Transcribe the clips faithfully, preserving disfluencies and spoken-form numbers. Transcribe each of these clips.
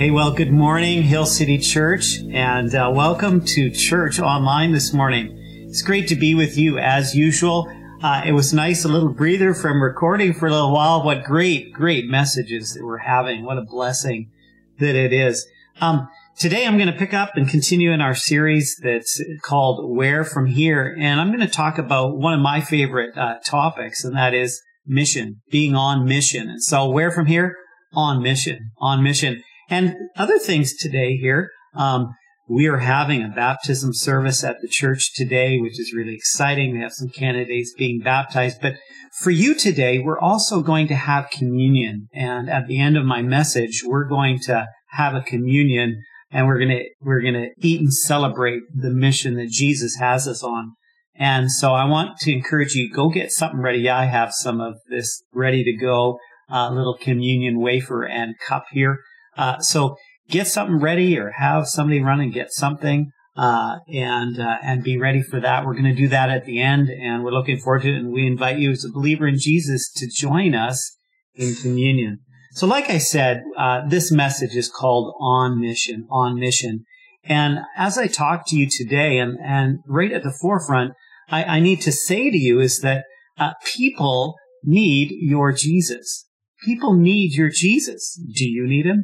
Hey, well, good morning, Hill City Church, and uh, welcome to Church Online this morning. It's great to be with you, as usual. Uh, it was nice, a little breather from recording for a little while. What great, great messages that we're having. What a blessing that it is. Um, today, I'm going to pick up and continue in our series that's called Where From Here, and I'm going to talk about one of my favorite uh, topics, and that is mission, being on mission. And so, where from here? On mission, on mission. And other things today here, um, we are having a baptism service at the church today, which is really exciting. We have some candidates being baptized. But for you today, we're also going to have communion. And at the end of my message, we're going to have a communion, and we're going to we're going to eat and celebrate the mission that Jesus has us on. And so I want to encourage you, go get something ready. I have some of this ready to go, uh, little communion wafer and cup here. Uh, so get something ready, or have somebody run and get something, uh, and uh, and be ready for that. We're going to do that at the end, and we're looking forward to it. And we invite you as a believer in Jesus to join us in communion. So like I said, uh, this message is called On Mission, On Mission. And as I talk to you today, and, and right at the forefront, I, I need to say to you is that uh, people need your Jesus. People need your Jesus. Do you need him?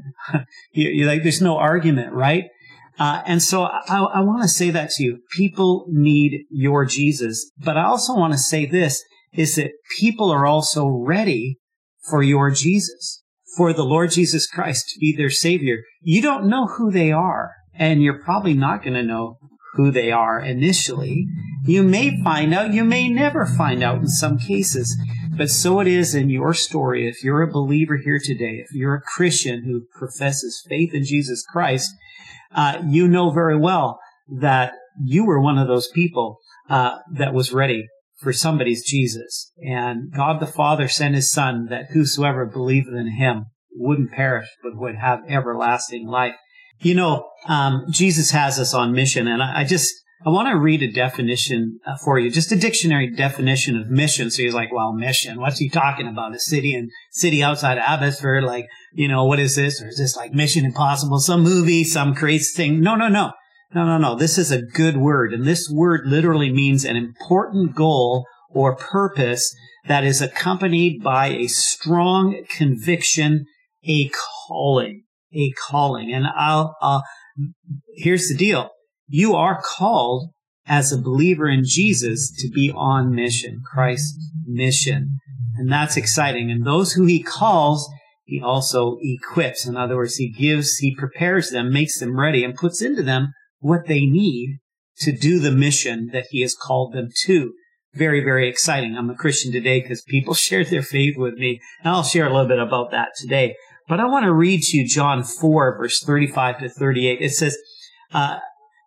you, you're like, there's no argument, right? Uh, and so I, I want to say that to you. People need your Jesus. But I also want to say this, is that people are also ready for your Jesus, for the Lord Jesus Christ to be their Savior. You don't know who they are, and you're probably not going to know who they are initially. You may find out. You may never find out in some cases. But so it is in your story. If you're a believer here today, if you're a Christian who professes faith in Jesus Christ, uh, you know very well that you were one of those people uh, that was ready for somebody's Jesus. And God the Father sent his Son, that whosoever believeth in him wouldn't perish, but would have everlasting life. You know, um, Jesus has us on mission, and I, I just... I want to read a definition for you, just a dictionary definition of mission. So he's like, well, mission, what's he talking about? A city and city outside of atmosphere? Like, you know, what is this? Or is this like Mission Impossible, some movie, some crazy thing? No, no, no, no, no, no. This is a good word. And this word literally means an important goal or purpose that is accompanied by a strong conviction, a calling, a calling. And I'll, I'll here's the deal. You are called as a believer in Jesus to be on mission, Christ's mission. And that's exciting. And those who he calls, he also equips. In other words, he gives, he prepares them, makes them ready, and puts into them what they need to do the mission that he has called them to. Very, very exciting. I'm a Christian today because people shared their faith with me. And I'll share a little bit about that today. But I want to read to you John four, verse thirty-five to thirty-eight. It says, uh,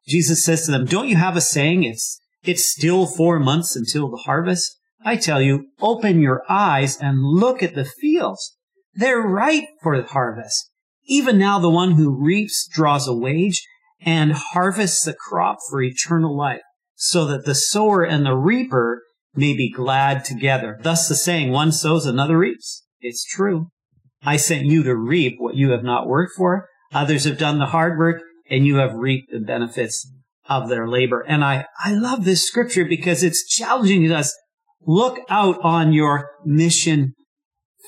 Jesus says to them, don't you have a saying, it's it's still four months until the harvest? I tell you, open your eyes and look at the fields. They're ripe for the harvest. Even now the one who reaps draws a wage and harvests the crop for eternal life, so that the sower and the reaper may be glad together. Thus the saying, one sows, another reaps. It's true. I sent you to reap what you have not worked for. Others have done the hard work, and you have reaped the benefits of their labor. And I, I love this scripture because it's challenging us. Look out on your mission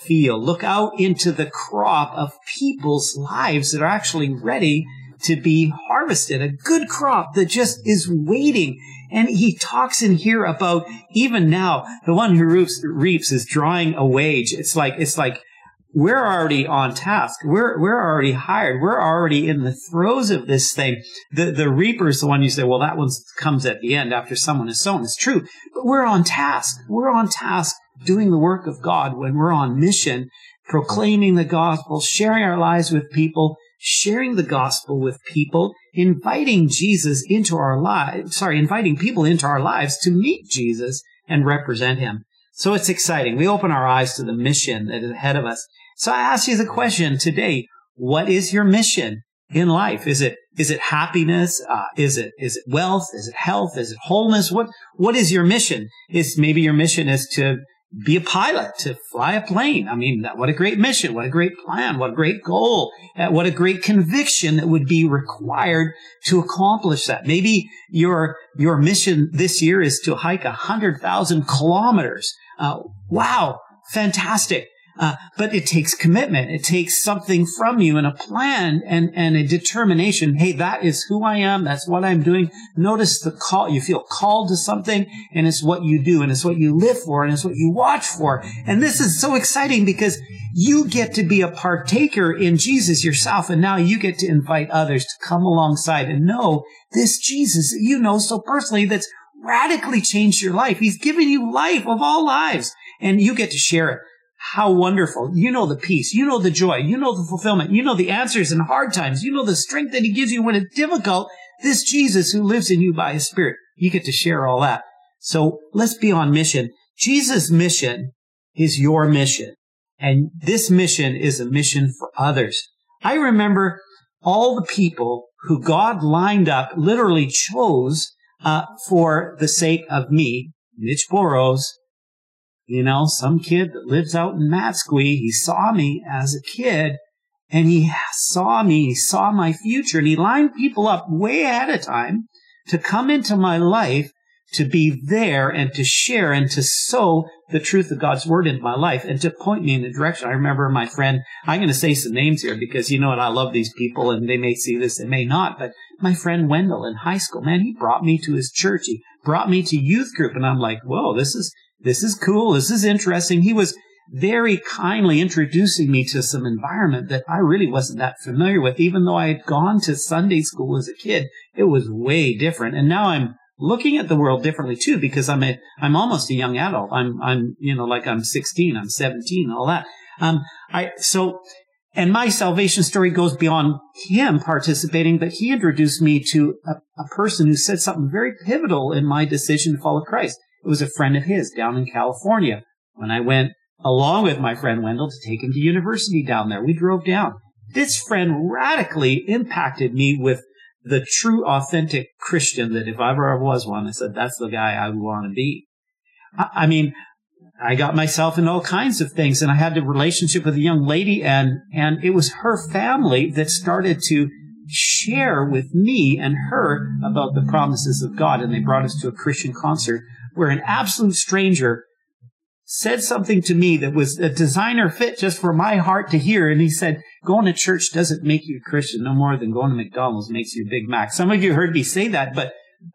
field. Look out into the crop of people's lives that are actually ready to be harvested. A good crop that just is waiting. And he talks in here about even now, the one who reaps, reaps is drawing a wage. It's like, it's like, we're already on task. We're we're already hired. We're already in the throes of this thing. The the reaper is the one you say, well, that one comes at the end after someone is sown. It's true, but we're on task. We're on task doing the work of God when we're on mission, proclaiming the gospel, sharing our lives with people, sharing the gospel with people, inviting Jesus into our lives. Sorry, inviting people into our lives to meet Jesus and represent him. So it's exciting. We open our eyes to the mission that is ahead of us. So I ask you the question today, what is your mission in life? Is it, is it happiness? Uh, is it, is it wealth? Is it health? Is it wholeness? What, what is your mission? Is maybe your mission is to be a pilot, to fly a plane. I mean, what a great mission, what a great plan, what a great goal, what a great conviction that would be required to accomplish that. Maybe your your mission this year is to hike one hundred thousand kilometers. Uh, wow, fantastic. Uh, but it takes commitment. It takes something from you and a plan and, and a determination. Hey, that is who I am. That's what I'm doing. Notice the call. You feel called to something, and it's what you do, and it's what you live for, and it's what you watch for. And this is so exciting because you get to be a partaker in Jesus yourself, and now you get to invite others to come alongside and know this Jesus that you know so personally that's radically changed your life. He's given you life of all lives, and you get to share it. How wonderful. You know the peace. You know the joy. You know the fulfillment. You know the answers in hard times. You know the strength that he gives you when it's difficult. This Jesus who lives in you by his Spirit. You get to share all that. So let's be on mission. Jesus' mission is your mission. And this mission is a mission for others. I remember all the people who God lined up, literally chose uh, for the sake of me, Mitch Burroughs. You know, some kid that lives out in Matsqui, he saw me as a kid, and he saw me, he saw my future, and he lined people up way ahead of time to come into my life, to be there and to share and to sow the truth of God's word into my life and to point me in the direction. I remember my friend, I'm going to say some names here because you know what, I love these people, and they may see this, they may not, but my friend Wendell in high school, man, he brought me to his church, he brought me to youth group, and I'm like, whoa, this is... This is cool. This is interesting. He was very kindly introducing me to some environment that I really wasn't that familiar with. Even though I had gone to Sunday school as a kid, it was way different. And now I'm looking at the world differently too, because I'm a, I'm almost a young adult. I'm, I'm, you know, like I'm sixteen, I'm seventeen, all that. Um, I, so, and my salvation story goes beyond him participating, but he introduced me to a, a person who said something very pivotal in my decision to follow Christ. It was a friend of his down in California. When I went along with my friend Wendell to take him to university down there, we drove down. This friend radically impacted me with the true, authentic Christian that if I ever was one, I said, that's the guy I want to be. I, I mean, I got myself in all kinds of things, and I had a relationship with a young lady, and, and it was her family that started to share with me and her about the promises of God, and they brought us to a Christian concert where an absolute stranger said something to me that was a designer fit just for my heart to hear. And he said, going to church doesn't make you a Christian no more than going to McDonald's makes you a Big Mac. Some of you heard me say that, but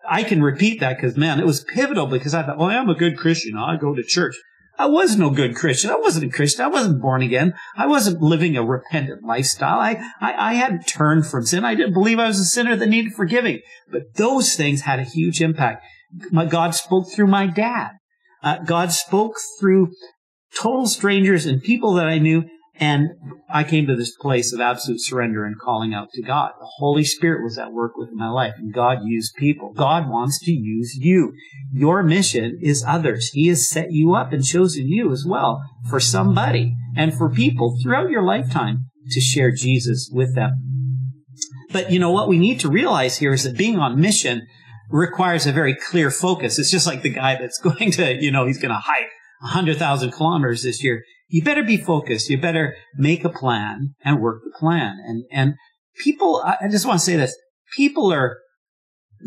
I can repeat that because, man, it was pivotal because I thought, well, I'm a good Christian. I go to church. I was no good Christian. I wasn't a Christian. I wasn't born again. I wasn't living a repentant lifestyle. I, I, I hadn't turned from sin. I didn't believe I was a sinner that needed forgiving. But those things had a huge impact. My God spoke through my dad. Uh, God spoke through total strangers and people that I knew, and I came to this place of absolute surrender and calling out to God. The Holy Spirit was at work within my life, and God used people. God wants to use you. Your mission is others. He has set you up and chosen you as well for somebody and for people throughout your lifetime to share Jesus with them. But you know what we need to realize here is that being on mission requires a very clear focus. It's just like the guy that's going to, you know, he's going to hike one hundred thousand kilometers this year. You better be focused. You better make a plan and work the plan. And and people, I just want to say this, people are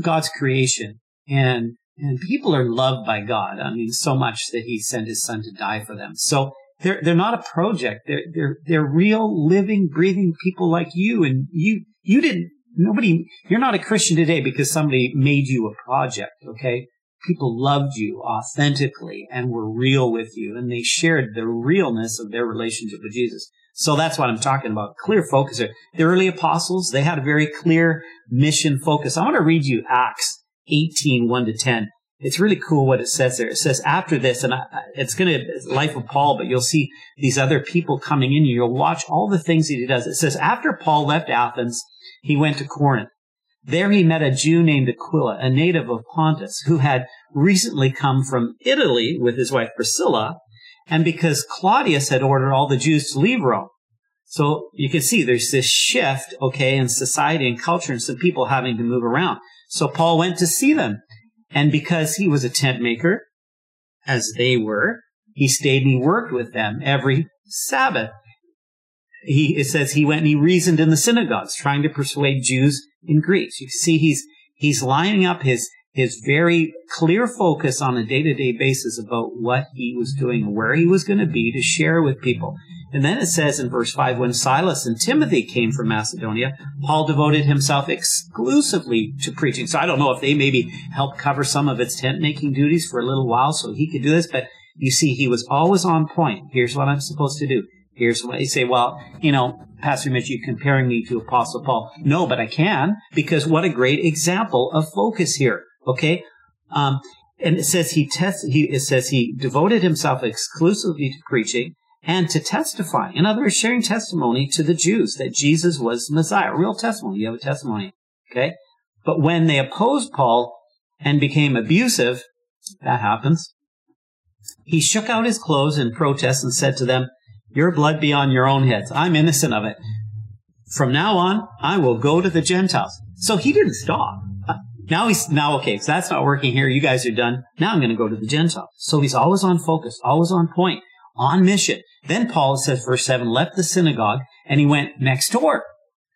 God's creation, and and people are loved by God. I mean, so much that he sent his son to die for them. So they're they're not a project. They're they're they're real, living, breathing people like you, and you you didn't Nobody, you're not a Christian today because somebody made you a project, okay? People loved you authentically and were real with you, and they shared the realness of their relationship with Jesus. So that's what I'm talking about, clear focus here. The early apostles, they had a very clear mission focus. I want to read you Acts eighteen, one to ten. It's really cool what it says there. It says, after this, and I, it's going to be the life of Paul, but you'll see these other people coming in, and you'll watch all the things that he does. It says, after Paul left Athens, he went to Corinth. There he met a Jew named Aquila, a native of Pontus, who had recently come from Italy with his wife Priscilla, and because Claudius had ordered all the Jews to leave Rome. So you can see there's this shift, okay, in society and culture and some people having to move around. So Paul went to see them, and because he was a tent maker, as they were, He stayed and he worked with them every Sabbath. He, it says he went and he reasoned in the synagogues, trying to persuade Jews and Greeks. You can see he's he's lining up his his very clear focus on a day-to-day basis about what he was doing and where he was going to be to share with people. And then it says in verse five, when Silas and Timothy came from Macedonia, Paul devoted himself exclusively to preaching. So I don't know if they maybe helped cover some of its tent-making duties for a little while so he could do this, but you see, he was always on point. Here's what I'm supposed to do. Here's what you say, well, you know, Pastor Mitch, you're comparing me to Apostle Paul. No, but I can, because what a great example of focus here. Okay, um, and it says he test. He it says he devoted himself exclusively to preaching and to testifying. In other words, sharing testimony to the Jews that Jesus was Messiah. Real testimony. You have a testimony. Okay, but when they opposed Paul and became abusive, that happens. He shook out his clothes in protest and said to them, "Your blood be on your own heads. I'm innocent of it. From now on, I will go to the Gentiles." So he didn't stop. Now he's, now, okay, so that's not working here. You guys are done. Now I'm going to go to the Gentiles. So he's always on focus, always on point, on mission. Then Paul, says, verse seven, left the synagogue and he went next door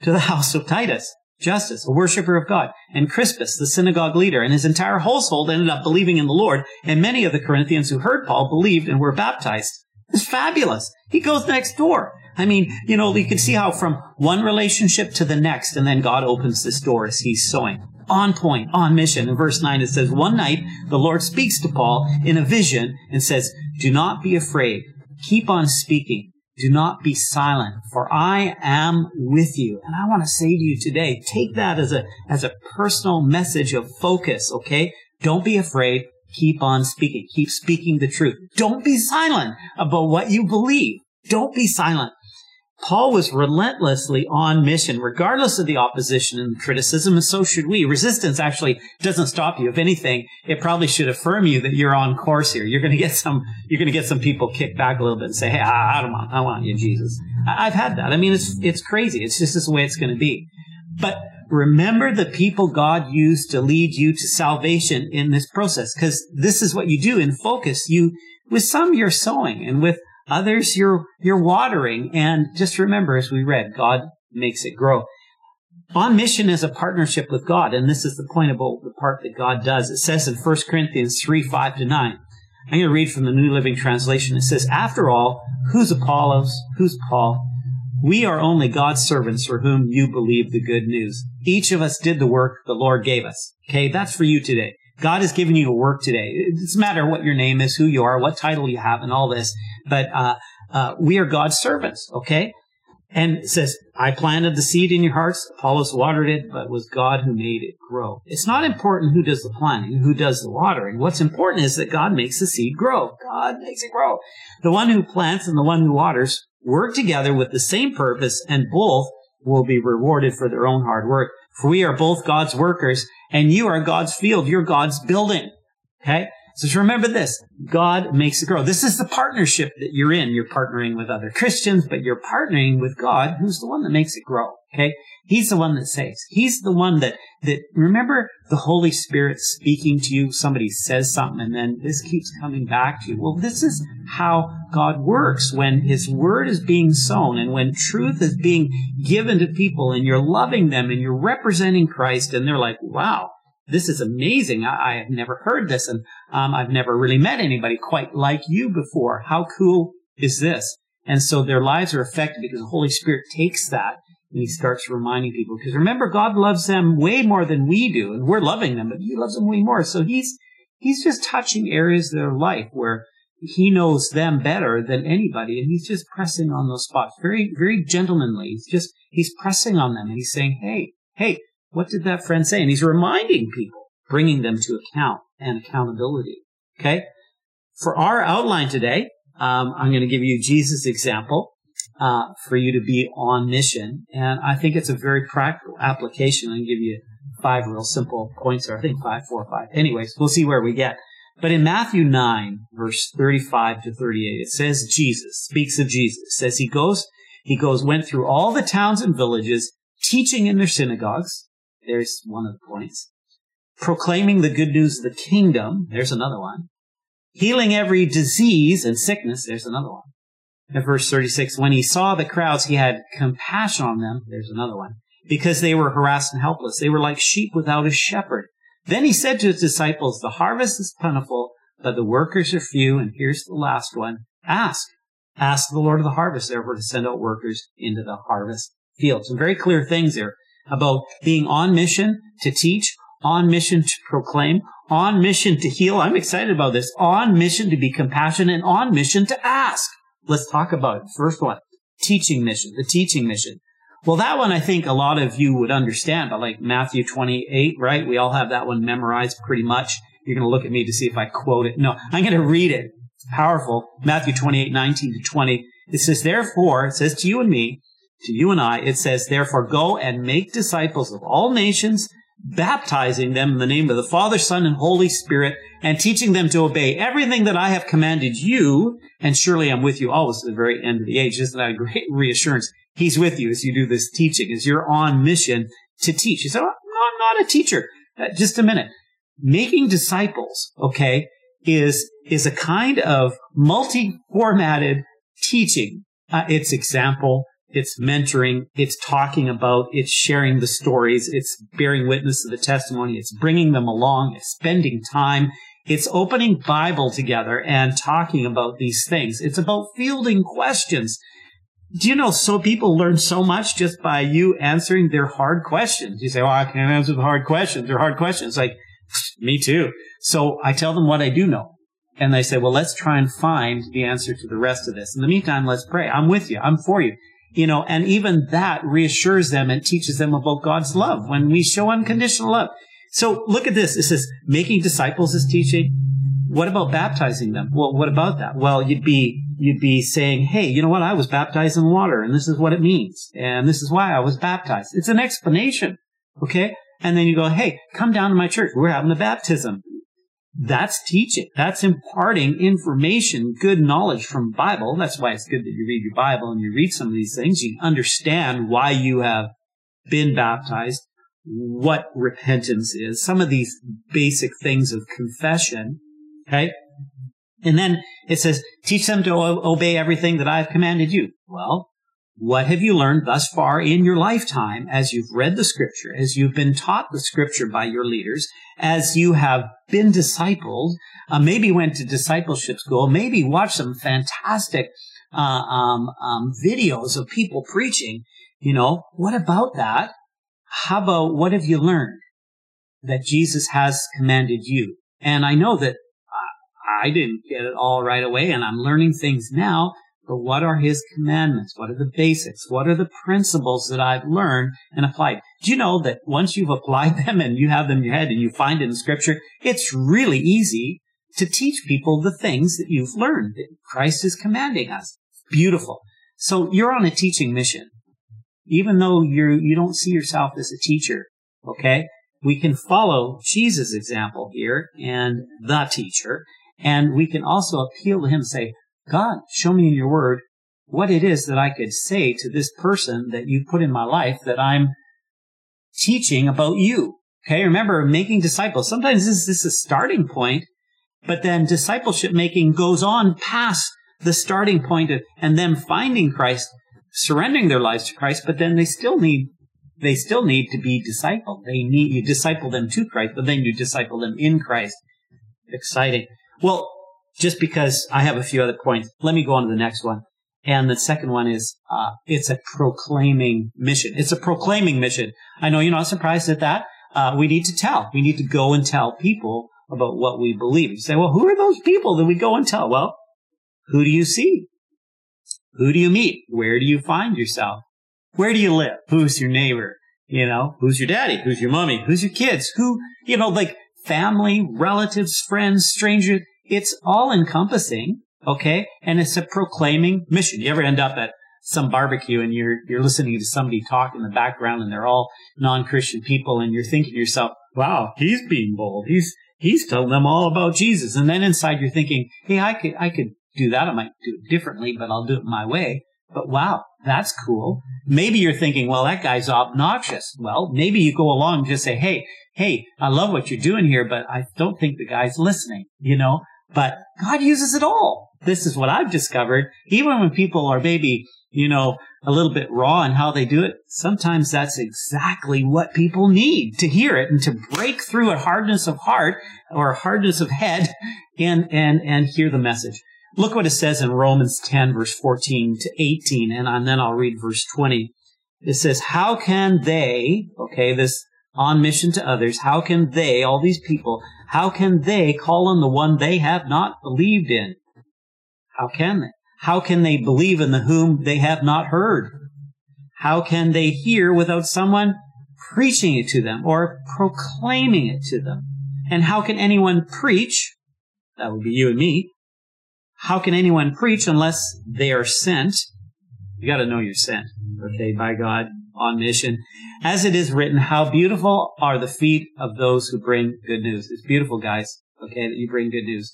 to the house of Titus Justus, a worshiper of God, and Crispus, the synagogue leader, and his entire household ended up believing in the Lord. And many of the Corinthians who heard Paul believed and were baptized. It's fabulous. He goes next door. I mean, you know, you can see how from one relationship to the next, and then God opens this door as he's sowing. On point, on mission. In verse nine, it says, one night the Lord speaks to Paul in a vision and says, "Do not be afraid. Keep on speaking. Do not be silent, for I am with you." And I want to say to you today, take that as a, as a personal message of focus, okay? Don't be afraid. Keep on speaking. Keep speaking the truth. Don't be silent about what you believe. Don't be silent. Paul was relentlessly on mission, regardless of the opposition and criticism, and so should we. Resistance actually doesn't stop you. If anything, it probably should affirm you that you're on course here. You're going to get some, you're going to get some people kick back a little bit and say, "Hey, I don't want, I want you, Jesus." I've had that. I mean, it's, it's crazy. It's just this way it's going to be. But remember the people God used to lead you to salvation in this process, because this is what you do in focus. You, with some, you're sowing, and with others, you're, you're watering. And just remember, as we read, God makes it grow. On mission is a partnership with God. And this is the point about the part that God does. It says in First Corinthians three, five to nine, I'm going to read from the New Living Translation. It says, "After all, who's Apollos? Who's Paul? We are only God's servants for whom you believe the good news. Each of us did the work the Lord gave us." Okay, that's for you today. God has given you a work today. It doesn't matter what your name is, who you are, what title you have, and all this. But uh, uh, we are God's servants, okay? And it says, "I planted the seed in your hearts, Apollos watered it, but it was God who made it grow." It's not important who does the planting, who does the watering. What's important is that God makes the seed grow. God makes it grow. The one who plants and the one who waters work together with the same purpose, and both will be rewarded for their own hard work. For we are both God's workers, and you are God's field. You're God's building, okay? So just remember this, God makes it grow. This is the partnership that you're in. You're partnering with other Christians, but you're partnering with God, who's the one that makes it grow, okay? He's the one that saves. He's the one that, that remember the Holy Spirit speaking to you. Somebody says something, and then this keeps coming back to you. Well, this is how God works. When his word is being sown and when truth is being given to people and you're loving them and you're representing Christ, and they're like, "Wow, this is amazing. I, I have never heard this, and um, I've never really met anybody quite like you before. How cool is this?" And so their lives are affected because the Holy Spirit takes that and he starts reminding people. Because remember, God loves them way more than we do, and we're loving them, but he loves them way more. So he's he's just touching areas of their life where he knows them better than anybody, and he's just pressing on those spots. Very, very gentlemanly. He's just, he's pressing on them, and he's saying, hey, hey, what did that friend say? And he's reminding people, bringing them to account and accountability, okay? For our outline today, um, I'm going to give you Jesus' example uh, for you to be on mission. And I think it's a very practical application. I'm going to give you five real simple points, or I think five, four, five. Anyways, we'll see where we get. But in Matthew nine, verse thirty-five to thirty-eight, it says Jesus, speaks of Jesus. It says he goes, he goes, went through all the towns and villages, teaching in their synagogues. There's one of the points. Proclaiming the good news of the kingdom. There's another one. healing every disease and sickness. There's another one. In verse thirty-six, when he saw the crowds, he had compassion on them. There's another one. Because they were harassed and helpless. They were like sheep without a shepherd. Then he said to his disciples, the harvest is plentiful, but the workers are few. And here's the last one. Ask. Ask the Lord of the harvest, therefore, to send out workers into the harvest field. Some very clear things there about being on mission to teach, on mission to proclaim, on mission to heal. I'm excited about this. On mission to be compassionate and on mission to ask. Let's talk about it. First one, teaching mission, the teaching mission. Well, that one I think a lot of you would understand, but like Matthew twenty-eight, right? We all have that one memorized pretty much. You're going to look at me to see if I quote it. No, I'm going to read it. It's powerful. Matthew twenty-eight, nineteen to twenty. It says, therefore, it says to you and me, to you and I, it says, therefore, go and make disciples of all nations, baptizing them in the name of the Father, Son, and Holy Spirit, and teaching them to obey everything that I have commanded you, and surely I'm with you always to the very end of the age. Isn't that a great reassurance? He's with you as you do this teaching, as you're on mission to teach. You say, oh, no, I'm not a teacher. Uh, just a minute. Making disciples, okay, is is a kind of multi-formatted teaching. Uh, it's example, it's mentoring, it's talking about, it's sharing the stories, it's bearing witness to the testimony, it's bringing them along, it's spending time, it's opening Bible together and talking about these things. It's about fielding questions. Do you know, so people learn so much just by you answering their hard questions. You say, well, I can't answer the hard questions. They're hard questions. Like, me too. So I tell them what I do know. And they say, well, let's try and find the answer to the rest of this. In the meantime, let's pray. I'm with you. I'm for you. You know, and even that reassures them and teaches them about God's love when we show unconditional love. So look at this. It says making disciples is teaching. What about baptizing them? Well, what about that? Well, you'd be, you'd be saying, hey, you know what? I was baptized in water and this is what it means. And this is why I was baptized. It's an explanation. Okay. And then you go, hey, come down to my church. We're having a baptism. That's teaching. That's imparting information, good knowledge from Bible. That's why it's good that you read your Bible and you read some of these things. You understand why you have been baptized, what repentance is, some of these basic things of confession, okay? And then it says, teach them to obey everything that I have commanded you. Well, what have you learned thus far in your lifetime as you've read the Scripture, as you've been taught the Scripture by your leaders, as you have been discipled, uh, maybe went to discipleship school, maybe watched some fantastic uh, um, um, videos of people preaching? You know, what about that? How about what have you learned that Jesus has commanded you? And I know that uh, I didn't get it all right away, and I'm learning things now. But what are his commandments? What are the basics? What are the principles that I've learned and applied? Do you know that once you've applied them and you have them in your head and you find it in Scripture, it's really easy to teach people the things that you've learned, that Christ is commanding us. Beautiful. So you're on a teaching mission. Even though you you don't see yourself as a teacher, okay? We can follow Jesus' example here and the teacher, and we can also appeal to him and say, God, show me in your word what it is that I could say to this person that you put in my life that I'm teaching about you. Okay, remember, making disciples. Sometimes this, this is a starting point, but then discipleship making goes on past the starting point of, and them finding Christ, surrendering their lives to Christ, but then they still need they still need to be discipled. They need you disciple them to Christ, but then you disciple them in Christ. Exciting. Well, just because I have a few other points, let me go on to the next one. And the second one is, uh, it's a proclaiming mission. It's a proclaiming mission. I know you're not surprised at that. Uh, we need to tell. We need to go and tell people about what we believe. You say, well, who are those people that we go and tell? Well, who do you see? Who do you meet? Where do you find yourself? Where do you live? Who's your neighbor? You know, who's your daddy? Who's your mommy? Who's your kids? Who, you know, like family, relatives, friends, strangers. It's all-encompassing, okay? And it's a proclaiming mission. You ever end up at some barbecue and you're you're listening to somebody talk in the background and they're all non-Christian people and you're thinking to yourself, wow, he's being bold. He's he's telling them all about Jesus. And then inside you're thinking, hey, I could I could do that. I might do it differently, but I'll do it my way. But wow, that's cool. Maybe you're thinking, well, that guy's obnoxious. Well, maybe you go along and just say, hey, hey, I love what you're doing here, but I don't think the guy's listening, you know? But God uses it all. This is what I've discovered. Even when people are maybe, you know, a little bit raw in how they do it, sometimes that's exactly what people need to hear it and to break through a hardness of heart or a hardness of head and, and, and hear the message. Look what it says in Romans ten, verse fourteen to eighteen, and then I'll read verse twenty. It says, how can they, okay, this on mission to others, how can they, all these people, how can they call on the one they have not believed in? How can they? How can they believe in the whom they have not heard? How can they hear without someone preaching it to them or proclaiming it to them? And how can anyone preach? That would be you and me. How can anyone preach unless they are sent? You got to know you're sent, okay, by God, on mission. As it is written, how beautiful are the feet of those who bring good news. It's beautiful, guys, okay, that you bring good news.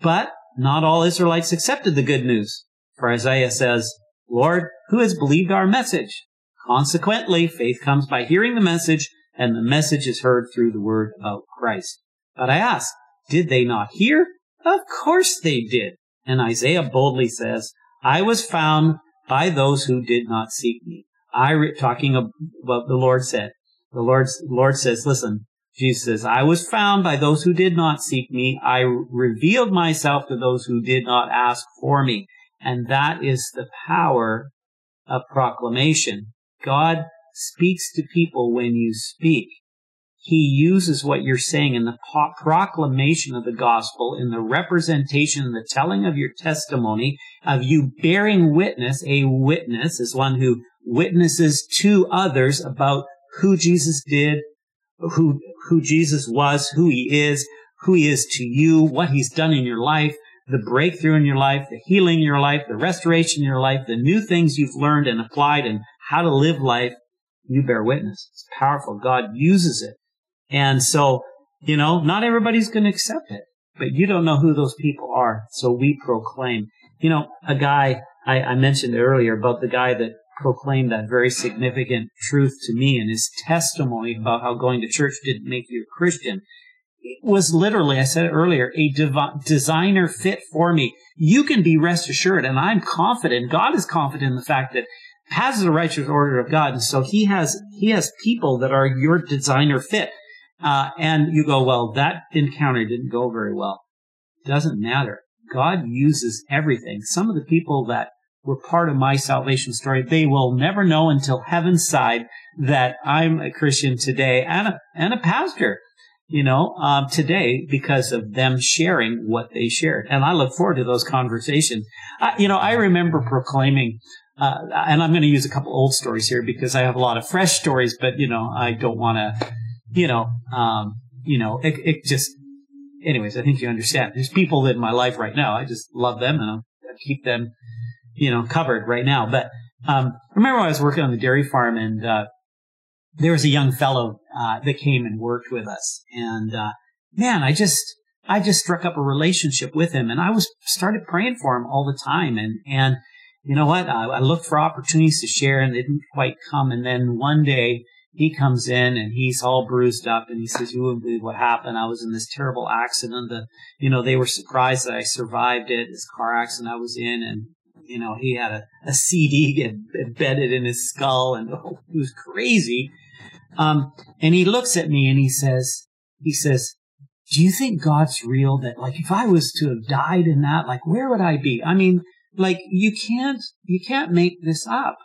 But not all Israelites accepted the good news. For Isaiah says, Lord, who has believed our message? Consequently, faith comes by hearing the message, and the message is heard through the word of Christ. But I ask, did they not hear? Of course they did. And Isaiah boldly says, I was found by those who did not seek me. I, re- talking about what the Lord said. The Lord's, Lord says, listen, Jesus says, I was found by those who did not seek me. I revealed myself to those who did not ask for me. And that is the power of proclamation. God speaks to people when you speak. He uses what you're saying in the proclamation of the gospel, in the representation, the telling of your testimony, of you bearing witness. A witness is one who witnesses to others about who Jesus did, who who Jesus was, who he is, who he is to you, what he's done in your life, the breakthrough in your life, the healing in your life, the restoration in your life, the new things you've learned and applied and how to live life. You bear witness. It's powerful. God uses it. And so, you know, not everybody's going to accept it, but you don't know who those people are. So we proclaim. You know, a guy, I, I mentioned earlier about the guy that proclaimed that very significant truth to me in his testimony about how going to church didn't make you a Christian. It was literally, I said it earlier, a div- designer fit for me. You can be rest assured, and I'm confident, God is confident in the fact that has the righteous order of God. And so he has, he has people that are your designer fit. Uh, and you go, well, that encounter didn't go very well. Doesn't matter. God uses everything. Some of the people that were part of my salvation story, they will never know until heaven's side that I'm a Christian today and a, and a pastor, you know, um, today because of them sharing what they shared. And I look forward to those conversations. I, you know, I remember proclaiming, uh, and I'm going to use a couple old stories here because I have a lot of fresh stories, but, you know, I don't want to, you know, um, you know, it, it just, anyways, I think you understand. There's people in my life right now. I just love them and I'll keep them, you know, covered right now. But um, I remember when I was working on the dairy farm and uh, there was a young fellow uh, that came and worked with us. And uh, man, I just I just struck up a relationship with him, and I was started praying for him all the time. And and you know what? I, I looked for opportunities to share, and they didn't quite come. And then one day he comes in and he's all bruised up, and he says, "You wouldn't believe what happened. I was in this terrible accident. That, you know, they were surprised that I survived it. This car accident I was in, and." You know, he had a, a C D embedded in his skull, and oh, he was crazy. Um, and he looks at me and he says, he says, do you think God's real? That, like, if I was to have died in that, like, where would I be? I mean, like, you can't, you can't make this up.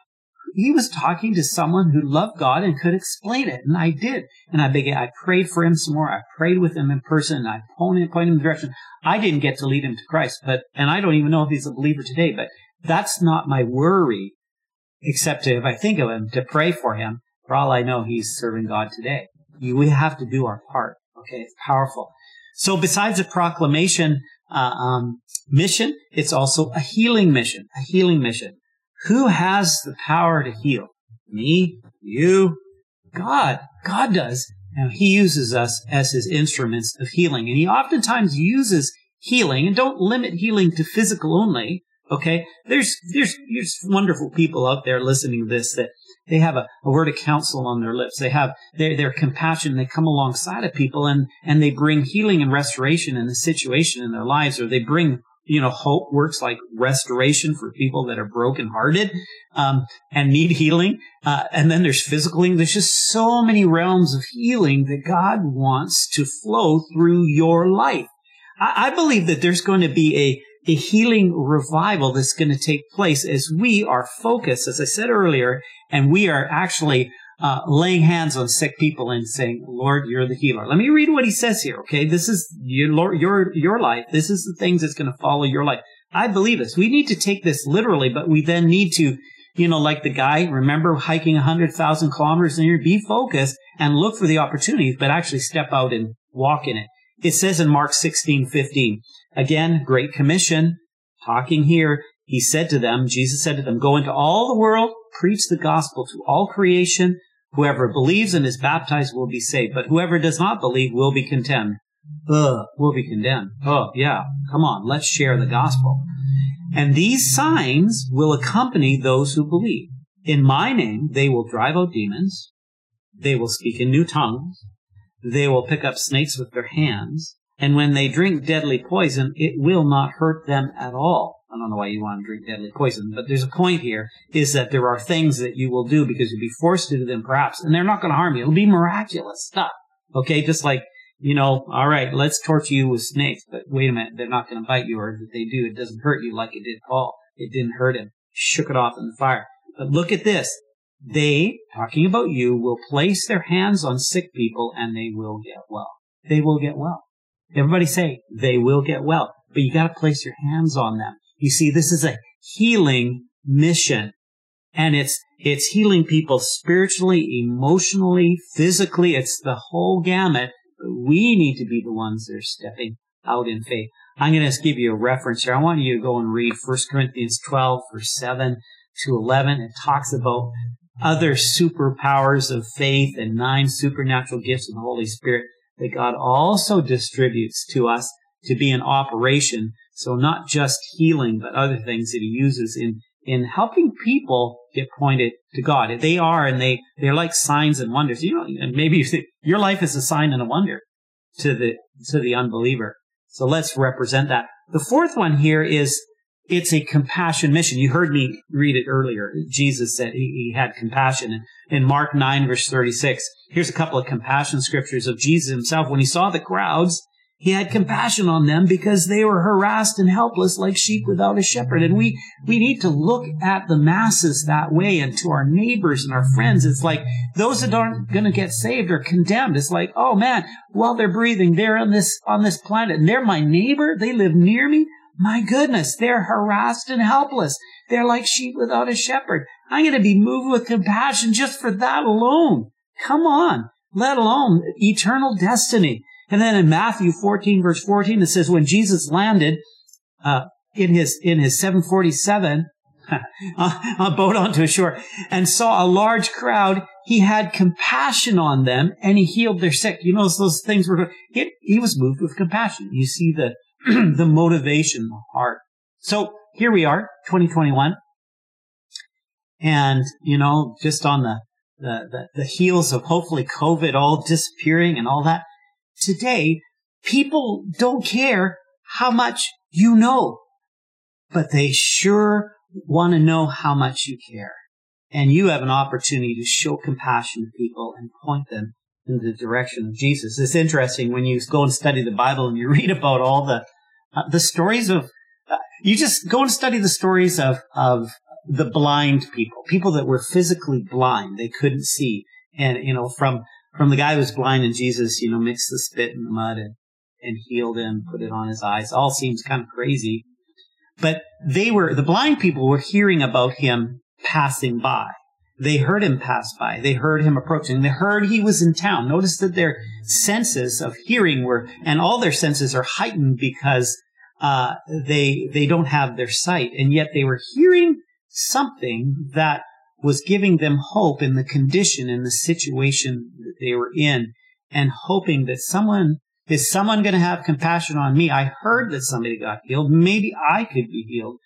He was talking to someone who loved God and could explain it. And I did. And I began, I prayed for him some more. I prayed with him in person. And I pointed him, pointed him in the direction. I didn't get to lead him to Christ, but, and I don't even know if he's a believer today, but that's not my worry, except if I think of him, to pray for him. For all I know, he's serving God today. You, we have to do our part. Okay, it's powerful. So besides a proclamation uh, um, mission, it's also a healing mission, a healing mission. Who has the power to heal? Me? You? God. God does. And he uses us as his instruments of healing. And he oftentimes uses healing, and don't limit healing to physical only. Okay, there's, there's, there's wonderful people out there listening to this that They have a, a word of counsel on their lips. They have their, their compassion. They come alongside of people and, and they bring healing and restoration in the situation in their lives, or they bring, you know, hope works like restoration for people that are brokenhearted, um, and need healing. Uh, and then there's physical healing. There's just so many realms of healing that God wants to flow through your life. I, I believe that there's going to be a a healing revival that's going to take place as we are focused, as I said earlier, and we are actually uh, laying hands on sick people and saying, Lord, you're the healer. Let me read what he says here, okay? This is your, your, your life. This is the things that's going to follow your life. I believe this. We need to take this literally, but we then need to, you know, like the guy, remember hiking one hundred thousand kilometers in here, be focused and look for the opportunities, but actually step out and walk in it. It says in Mark sixteen fifteen, again, Great Commission, talking here, he said to them, Jesus said to them, go into all the world, preach the gospel to all creation. Whoever believes and is baptized will be saved, but whoever does not believe will be condemned. Ugh, will be condemned. Oh, yeah, come on, let's share the gospel. And these signs will accompany those who believe. In my name, they will drive out demons. They will speak in new tongues. They will pick up snakes with their hands, and when they drink deadly poison, it will not hurt them at all. I don't know why you want to drink deadly poison, but there's a point here, is that there are things that you will do because you'll be forced to do them perhaps, and they're not going to harm you. It'll be miraculous stuff, okay? Just like, you know, all right, let's torture you with snakes, but wait a minute, they're not going to bite you, or if they do, it doesn't hurt you like it did Paul. It didn't hurt him. Shook it off in the fire. But look at this. They, talking about you, will place their hands on sick people and they will get well. They will get well. Everybody say, they will get well. But you got to place your hands on them. You see, this is a healing mission. And it's, it's healing people spiritually, emotionally, physically. It's the whole gamut. But we need to be the ones that are stepping out in faith. I'm going to give you a reference here. I want you to go and read First Corinthians twelve, verse seven to eleven. It talks about other superpowers of faith and nine supernatural gifts of the Holy Spirit that God also distributes to us to be in operation. So not just healing, but other things that he uses in, in helping people get pointed to God. They are, and they, they're like signs and wonders. You know, and maybe you think your life is a sign and a wonder to the, to the unbeliever. So let's represent that. The fourth one here is, it's a compassion mission. You heard me read it earlier. Jesus said he, he had compassion. In Mark nine, verse thirty-six, here's a couple of compassion scriptures of Jesus himself. When he saw the crowds, he had compassion on them because they were harassed and helpless like sheep without a shepherd. And we, we need to look at the masses that way, and to our neighbors and our friends. It's like those that aren't going to get saved are condemned. It's like, oh man, while they're breathing, they're on this, on this planet, and they're my neighbor. They live near me. My goodness, they're harassed and helpless. They're like sheep without a shepherd. I'm going to be moved with compassion just for that alone. Come on, let alone eternal destiny. And then in Matthew fourteen, verse fourteen, it says, when Jesus landed uh, in his in his seven forty-seven, a boat onto a shore, and saw a large crowd, he had compassion on them, and he healed their sick. You know, those things were, it, he was moved with compassion. You see the the motivation, the heart. So here we are, twenty twenty-one. And, you know, just on the, the, the, the heels of hopefully COVID all disappearing and all that. Today, people don't care how much you know, but they sure want to know how much you care. And you have an opportunity to show compassion to people and point them in the direction of Jesus. It's interesting when you go and study the Bible and you read about all the uh, the stories of, uh, you just go and study the stories of, of the blind people, people that were physically blind, they couldn't see. And, you know, from, from the guy who was blind and Jesus, you know, mixed the spit in the mud and, and healed him, put it on his eyes. All seems kind of crazy. But they were, the blind people were hearing about him passing by. They heard him pass by. They heard him approaching. They heard he was in town. Notice that their senses of hearing were, and all their senses are heightened because uh, they they don't have their sight. And yet they were hearing something that was giving them hope in the condition and the situation that they were in, and hoping that someone, is someone going to have compassion on me? I heard that somebody got healed. Maybe I could be healed.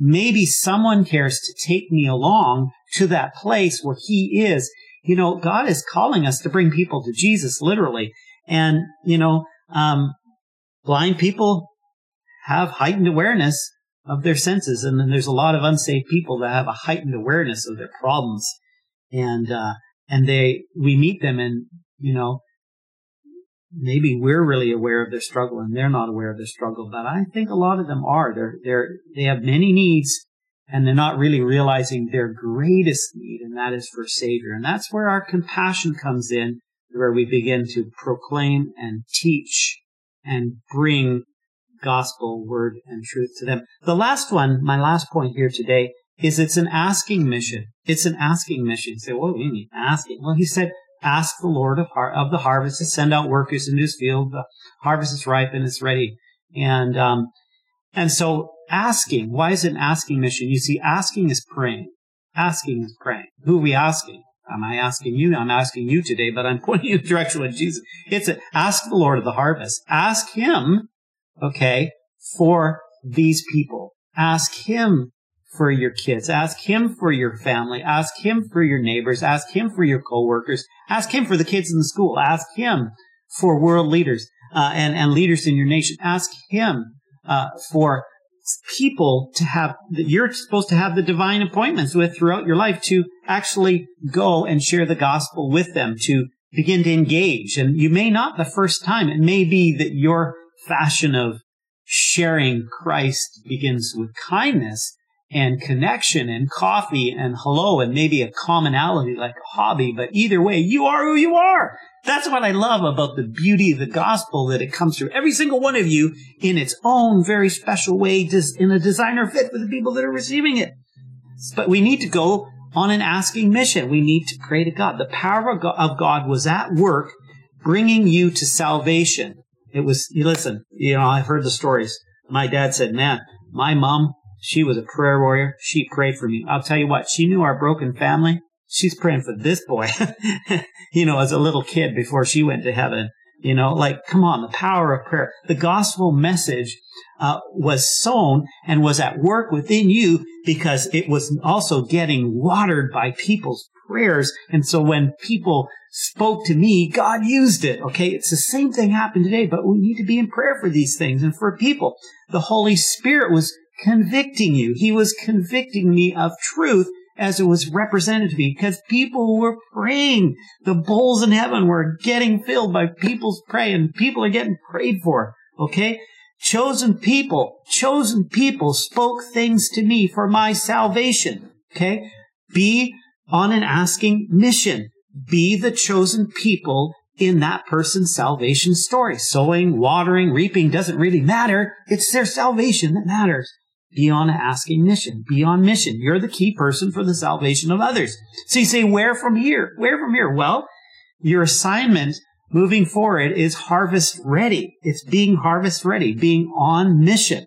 Maybe someone cares to take me along to that place where he is. You know, God is calling us to bring people to Jesus, literally. And, you know, um, blind people have heightened awareness of their senses. And then there's a lot of unsaved people that have a heightened awareness of their problems. And, uh, and they, we meet them and, you know, maybe we're really aware of their struggle and they're not aware of their struggle, but I think a lot of them are. They're, they're, they have many needs and they're not really realizing their greatest need, and that is for a Savior. And that's where our compassion comes in, where we begin to proclaim and teach and bring gospel, word, and truth to them. The last one, my last point here today, is it's an asking mission. It's an asking mission. You say, well, we need asking. Well, he said, ask the Lord of, har- of the harvest to send out workers into his field. The harvest is ripe and it's ready. And, um, and so asking, why is it an asking mission? You see, asking is praying. Asking is praying. Who are we asking? Am I asking you? I'm asking you today, but I'm pointing you in the direction of Jesus. It's a, ask the Lord of the harvest. Ask him, okay, for these people. Ask him for your kids. Ask him for your family. Ask him for your neighbors. Ask him for your coworkers. Ask him for the kids in the school. Ask him for world leaders uh, and, and leaders in your nation. Ask him uh, for people to have, that you're supposed to have the divine appointments with throughout your life, to actually go and share the gospel with them, to begin to engage. And you may not the first time. It may be that your fashion of sharing Christ begins with kindness and connection and coffee and hello and maybe a commonality like a hobby. But either way, you are who you are. That's what I love about the beauty of the gospel, that it comes through every single one of you in its own very special way, just in a designer fit for the people that are receiving it. But we need to go on an asking mission. We need to pray to God. The power of God was at work bringing you to salvation. It was, you listen, you know, I've heard the stories. My dad said, man, my mom, she was a prayer warrior. She prayed for me. I'll tell you what, she knew our broken family. She's praying for this boy, you know, as a little kid before she went to heaven, you know, like, come on, the power of prayer. The gospel message uh, was sown and was at work within you because it was also getting watered by people's prayers. And so when people spoke to me, God used it. Okay. It's the same thing happened today, but we need to be in prayer for these things and for people. The Holy Spirit was convicting you. He was convicting me of truth as it was represented to me because people were praying. The bowls in heaven were getting filled by people's prayer, and people are getting prayed for. Okay. Chosen people, chosen people spoke things to me for my salvation. Okay. Be on an asking mission. Be the chosen people in that person's salvation story. Sowing, watering, reaping doesn't really matter. It's their salvation that matters. Be on an asking mission. Be on mission. You're the key person for the salvation of others. So you say, where from here? Where from here? Well, your assignment moving forward is harvest ready. It's being harvest ready, being on mission.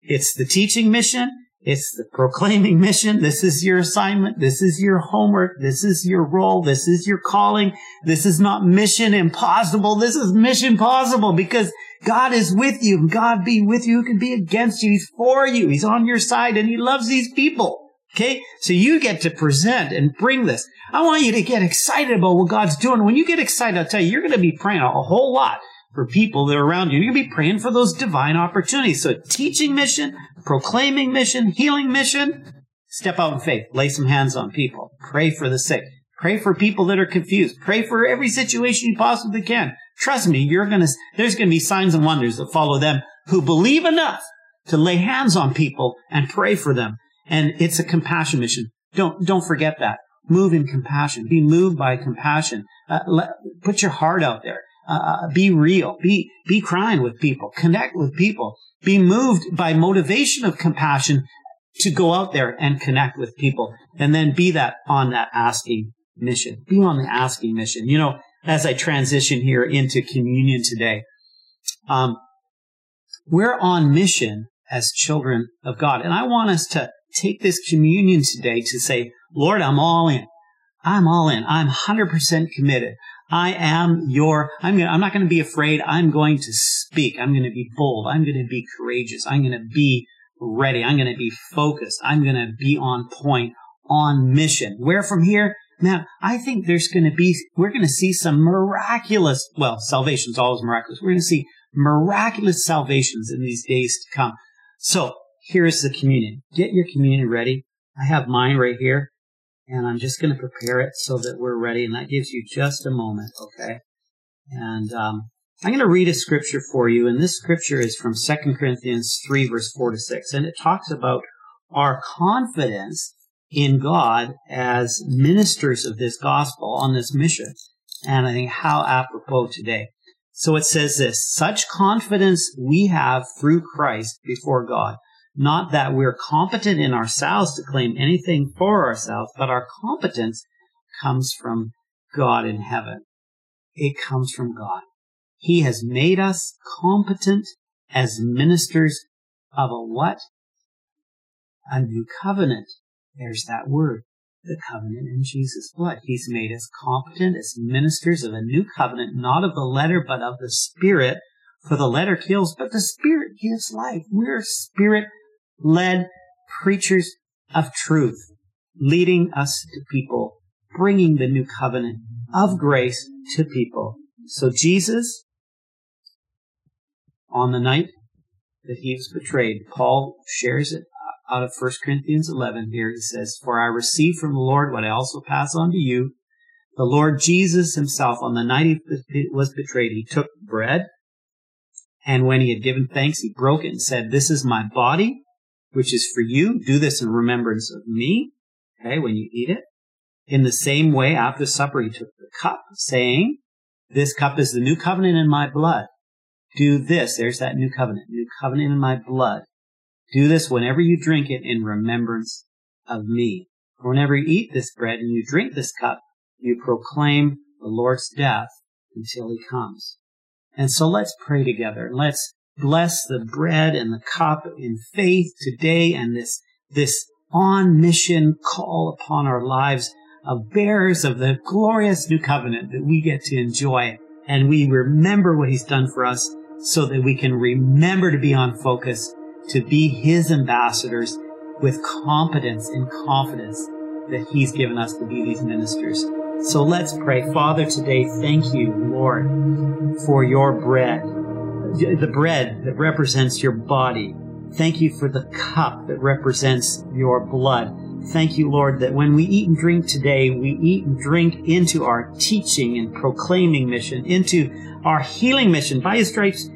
It's the teaching mission. It's the proclaiming mission. This is your assignment. This is your homework. This is your role. This is your calling. This is not mission impossible. This is mission possible because God is with you. God be with you. Who can be against you? He's for you. He's on your side and he loves these people. Okay. So you get to present and bring this. I want you to get excited about what God's doing. When you get excited, I'll tell you, you're going to be praying a whole lot for people that are around you. You're going to be praying for those divine opportunities. So teaching mission, proclaiming mission, healing mission, step out in faith, lay some hands on people, pray for the sick, pray for people that are confused, pray for every situation you possibly can. Trust me, you're going to, there's going to be signs and wonders that follow them who believe enough to lay hands on people and pray for them. And it's a compassion mission. Don't, don't forget that. Move in compassion. Be moved by compassion. Uh, let, put your heart out there. Uh, be real. Be, be crying with people. Connect with people. Be moved by motivation of compassion to go out there and connect with people. And then be that on that asking mission. Be on the asking mission. You know, as I transition here into communion today, um, we're on mission as children of God. And I want us to take this communion today to say, Lord, I'm all in. I'm all in. I'm one hundred percent committed. I am your, I'm gonna, I'm not going to be afraid. I'm going to speak. I'm going to be bold. I'm going to be courageous. I'm going to be ready. I'm going to be focused. I'm going to be on point on mission. Where from here? Now, I think there's going to be, we're going to see some miraculous, well, salvation's always miraculous. We're going to see miraculous salvations in these days to come. So here is the communion. Get your communion ready. I have mine right here, and I'm just going to prepare it so that we're ready, and that gives you just a moment, okay? And um, I'm going to read a scripture for you, and this scripture is from Second Corinthians three, verse four to six, and it talks about our confidence in God as ministers of this gospel on this mission, and I think how apropos today. So it says this, such confidence we have through Christ before God, not that we're competent in ourselves to claim anything for ourselves, but our competence comes from God in heaven. It comes from God. He has made us competent as ministers of a what? A new covenant. There's that word, the covenant in Jesus' blood. He's made us competent as ministers of a new covenant, not of the letter, but of the Spirit. For the letter kills, but the Spirit gives life. We're Spirit-led preachers of truth, leading us to people, bringing the new covenant of grace to people. So Jesus, on the night that he was betrayed, Paul shares it out of First Corinthians eleven here. He says, for I received from the Lord what I also pass on to you. The Lord Jesus himself, on the night he was betrayed, he took bread, and when he had given thanks, he broke it and said, this is my body, which is for you. Do this in remembrance of me, okay, when you eat it. In the same way, after supper, he took the cup, saying, this cup is the new covenant in my blood. Do this. There's that new covenant. New covenant in my blood. Do this whenever you drink it in remembrance of me. For whenever you eat this bread and you drink this cup, you proclaim the Lord's death until he comes. And so let's pray together. Let's bless the bread and the cup in faith today and this, this on-mission call upon our lives of bearers of the glorious new covenant that we get to enjoy. And we remember what he's done for us so that we can remember to be on focus, to be his ambassadors with competence and confidence that he's given us to be these ministers. So let's pray. Father, today, thank you, Lord, for your bread, the bread that represents your body. Thank you for the cup that represents your blood. Thank you, Lord, that when we eat and drink today, we eat and drink into our teaching and proclaiming mission, into our healing mission. By his stripes,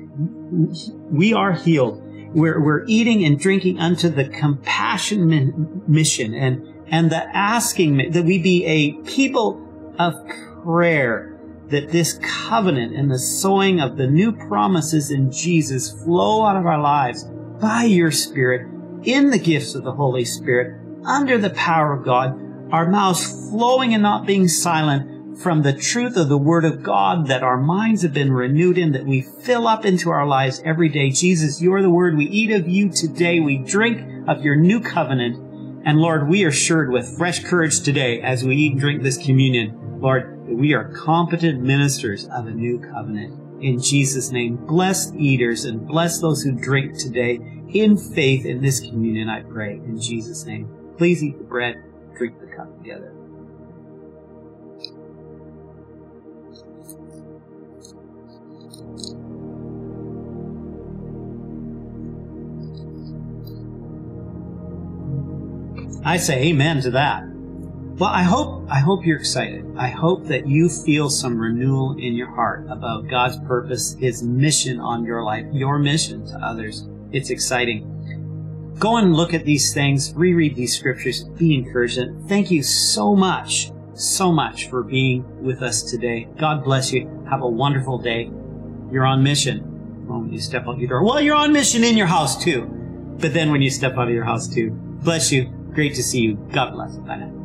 we are healed. We're, we're eating and drinking unto the compassion mission and And the asking that we be a people of prayer, that this covenant and the sowing of the new promises in Jesus flow out of our lives by your Spirit, in the gifts of the Holy Spirit, under the power of God, our mouths flowing and not being silent from the truth of the Word of God that our minds have been renewed in, that we fill up into our lives every day. Jesus, you're the Word. We eat of you today. We drink of your new covenant. And Lord, we are assured with fresh courage today as we eat and drink this communion, Lord, that we are competent ministers of a new covenant. In Jesus' name, bless eaters and bless those who drink today in faith in this communion, I pray. In Jesus' name, please eat the bread, drink the cup together. I say amen to that. Well, I hope I hope you're excited. I hope that you feel some renewal in your heart about God's purpose, his mission on your life, your mission to others. It's exciting. Go and look at these things, reread these scriptures, be encouraged. Thank you so much, so much for being with us today. God bless you. Have a wonderful day. You're on mission. Well, when you step out your door. Well, you're on mission in your house too. But then when you step out of your house too. Bless you. Great to see you. God bless. Bye now.